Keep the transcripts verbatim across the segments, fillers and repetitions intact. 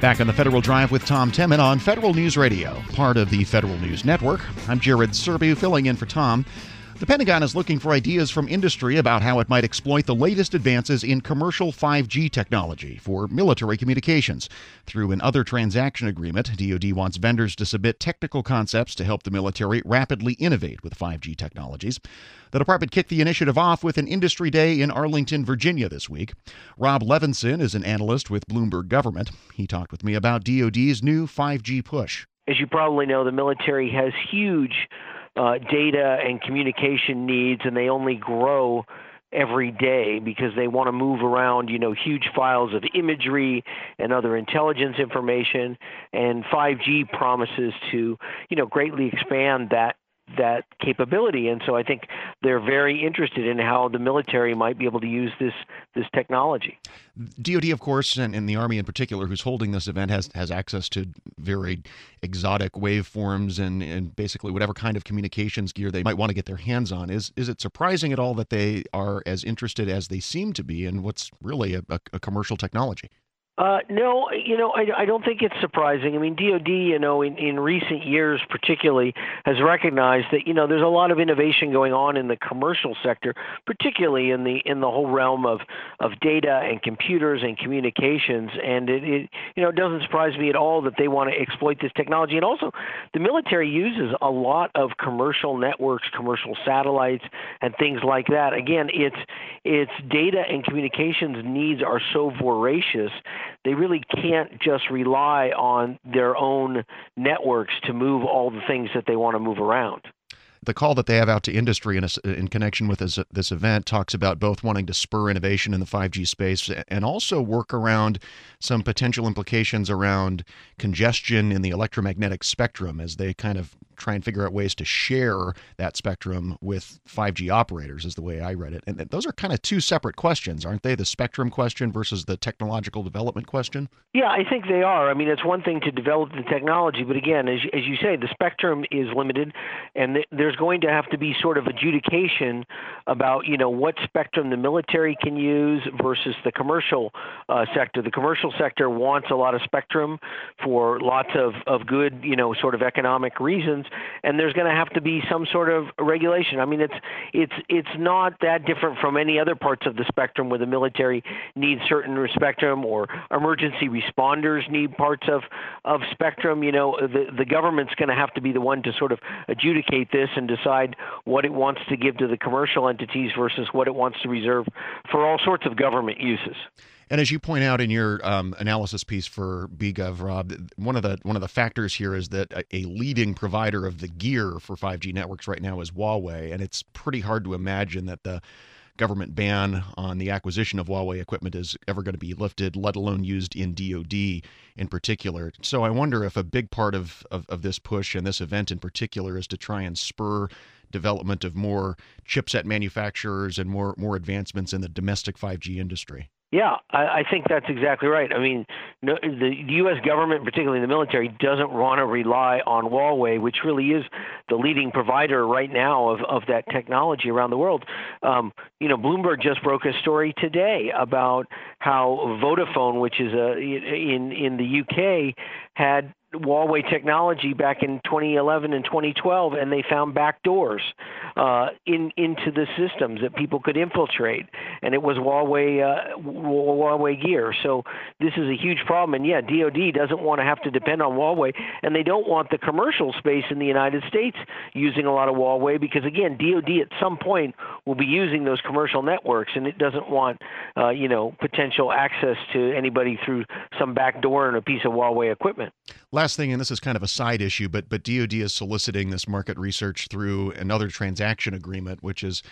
Back on the Federal Drive with Tom Temin on Federal News Radio, part of the Federal News Network. I'm Jared Serbu, filling in for Tom. The Pentagon is looking for ideas from industry about how it might exploit the latest advances in commercial five G technology for military communications. Through an other transaction agreement, D O D wants vendors to submit technical concepts to help the military rapidly innovate with five G technologies. The department kicked the initiative off with an industry day in Arlington, Virginia this week. Rob Levinson is an analyst with Bloomberg Government. He talked with me about D O D's new five G push. As you probably know, the military has huge Uh, data and communication needs, and they only grow every day because they want to move around, you know, huge files of imagery and other intelligence information. And five G promises to, you know, greatly expand that that capability. And so I think they're very interested in how the military might be able to use this this technology. D O D, of course, and, and the Army in particular, who's holding this event, has, has access to very exotic waveforms and, and basically whatever kind of communications gear they might want to get their hands on. Is is it surprising at all that they are as interested as they seem to be in what's really a, a, a commercial technology? Uh, no, you know, I, I don't think it's surprising. I mean, D O D, you know, in, in recent years particularly has recognized that, you know, there's a lot of innovation going on in the commercial sector, particularly in the in the whole realm of, of data and computers and communications. And, it, it you know, it doesn't surprise me at all that they want to exploit this technology. And also, the military uses a lot of commercial networks, commercial satellites, and things like that. Again, it's, it's data and communications needs are so voracious. They really can't just rely on their own networks to move all the things that they want to move around. The call that they have out to industry in, a, in connection with this, this event talks about both wanting to spur innovation in the five G space and also work around some potential implications around congestion in the electromagnetic spectrum as they kind of try and figure out ways to share that spectrum with five G operators, is the way I read it. And those are kind of two separate questions, aren't they? The spectrum question versus the technological development question? Yeah, I think they are. I mean, it's one thing to develop the technology, but again, as, as you say, the spectrum is limited, and th- there's There's going to have to be sort of adjudication about, you know, what spectrum the military can use versus the commercial uh, sector. The commercial sector wants a lot of spectrum for lots of, of good, you know, sort of economic reasons, and there's going to have to be some sort of regulation. I mean, it's it's it's not that different from any other parts of the spectrum where the military needs certain spectrum or emergency responders need parts of, of spectrum. You know, the, the government's going to have to be the one to sort of adjudicate this and decide what it wants to give to the commercial entities versus what it wants to reserve for all sorts of government uses. And as you point out in your um, analysis piece for B Gov, Rob, one of the one of the factors here is that a, a leading provider of the gear for five G networks right now is Huawei, and it's pretty hard to imagine that the government ban on the acquisition of Huawei equipment is ever going to be lifted, let alone used in D O D in particular. So I wonder if a big part of, of, of this push and this event in particular is to try and spur development of more chipset manufacturers and more, more advancements in the domestic five G industry. Yeah, I, I think that's exactly right. I mean, no, the U S government, particularly the military, doesn't want to rely on Huawei, which really is the leading provider right now of, of that technology around the world. Um, you know, Bloomberg just broke a story today about how Vodafone, which is a, in, in the U K, had Huawei technology back in twenty eleven and twenty twelve, and they found backdoors uh, in into the systems that people could infiltrate, and it was Huawei uh, Huawei gear. So this is a huge problem, and yeah, D O D doesn't want to have to depend on Huawei, and they don't want the commercial space in the United States using a lot of Huawei because again, D O D at some point will be using those commercial networks, and it doesn't want uh, you know potential access to anybody through some backdoor and a piece of Huawei equipment. Last thing, and this is kind of a side issue, but but D O D is soliciting this market research through another transaction agreement, which is,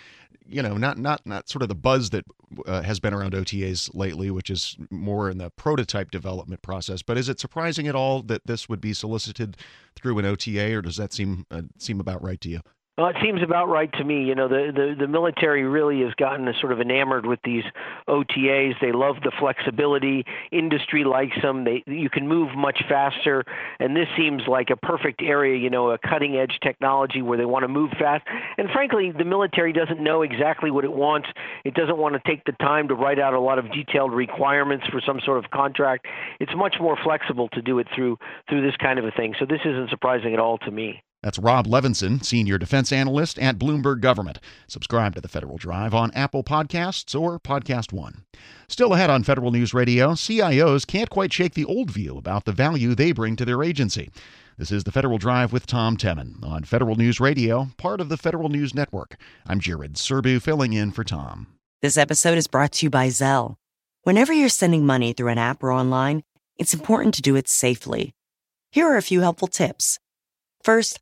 you know, not not not sort of the buzz that uh, has been around O T As lately, which is more in the prototype development process. But is it surprising at all that this would be solicited through an O T A, or does that seem uh, seem about right to you? Well, it seems about right to me. You know, the, the, the military really has gotten sort of enamored with these O T As. They love the flexibility. Industry likes them. They, you can move much faster. And this seems like a perfect area, you know, a cutting-edge technology where they want to move fast. And frankly, the military doesn't know exactly what it wants. It doesn't want to take the time to write out a lot of detailed requirements for some sort of contract. It's much more flexible to do it through through this kind of a thing. So this isn't surprising at all to me. That's Rob Levinson, Senior Defense Analyst at Bloomberg Government. Subscribe to The Federal Drive on Apple Podcasts or Podcast One. Still ahead on Federal News Radio, C I Os can't quite shake the old view about the value they bring to their agency. This is The Federal Drive with Tom Temin on Federal News Radio, part of the Federal News Network. I'm Jared Serbu, filling in for Tom. This episode is brought to you by Zelle. Whenever you're sending money through an app or online, it's important to do it safely. Here are a few helpful tips. First,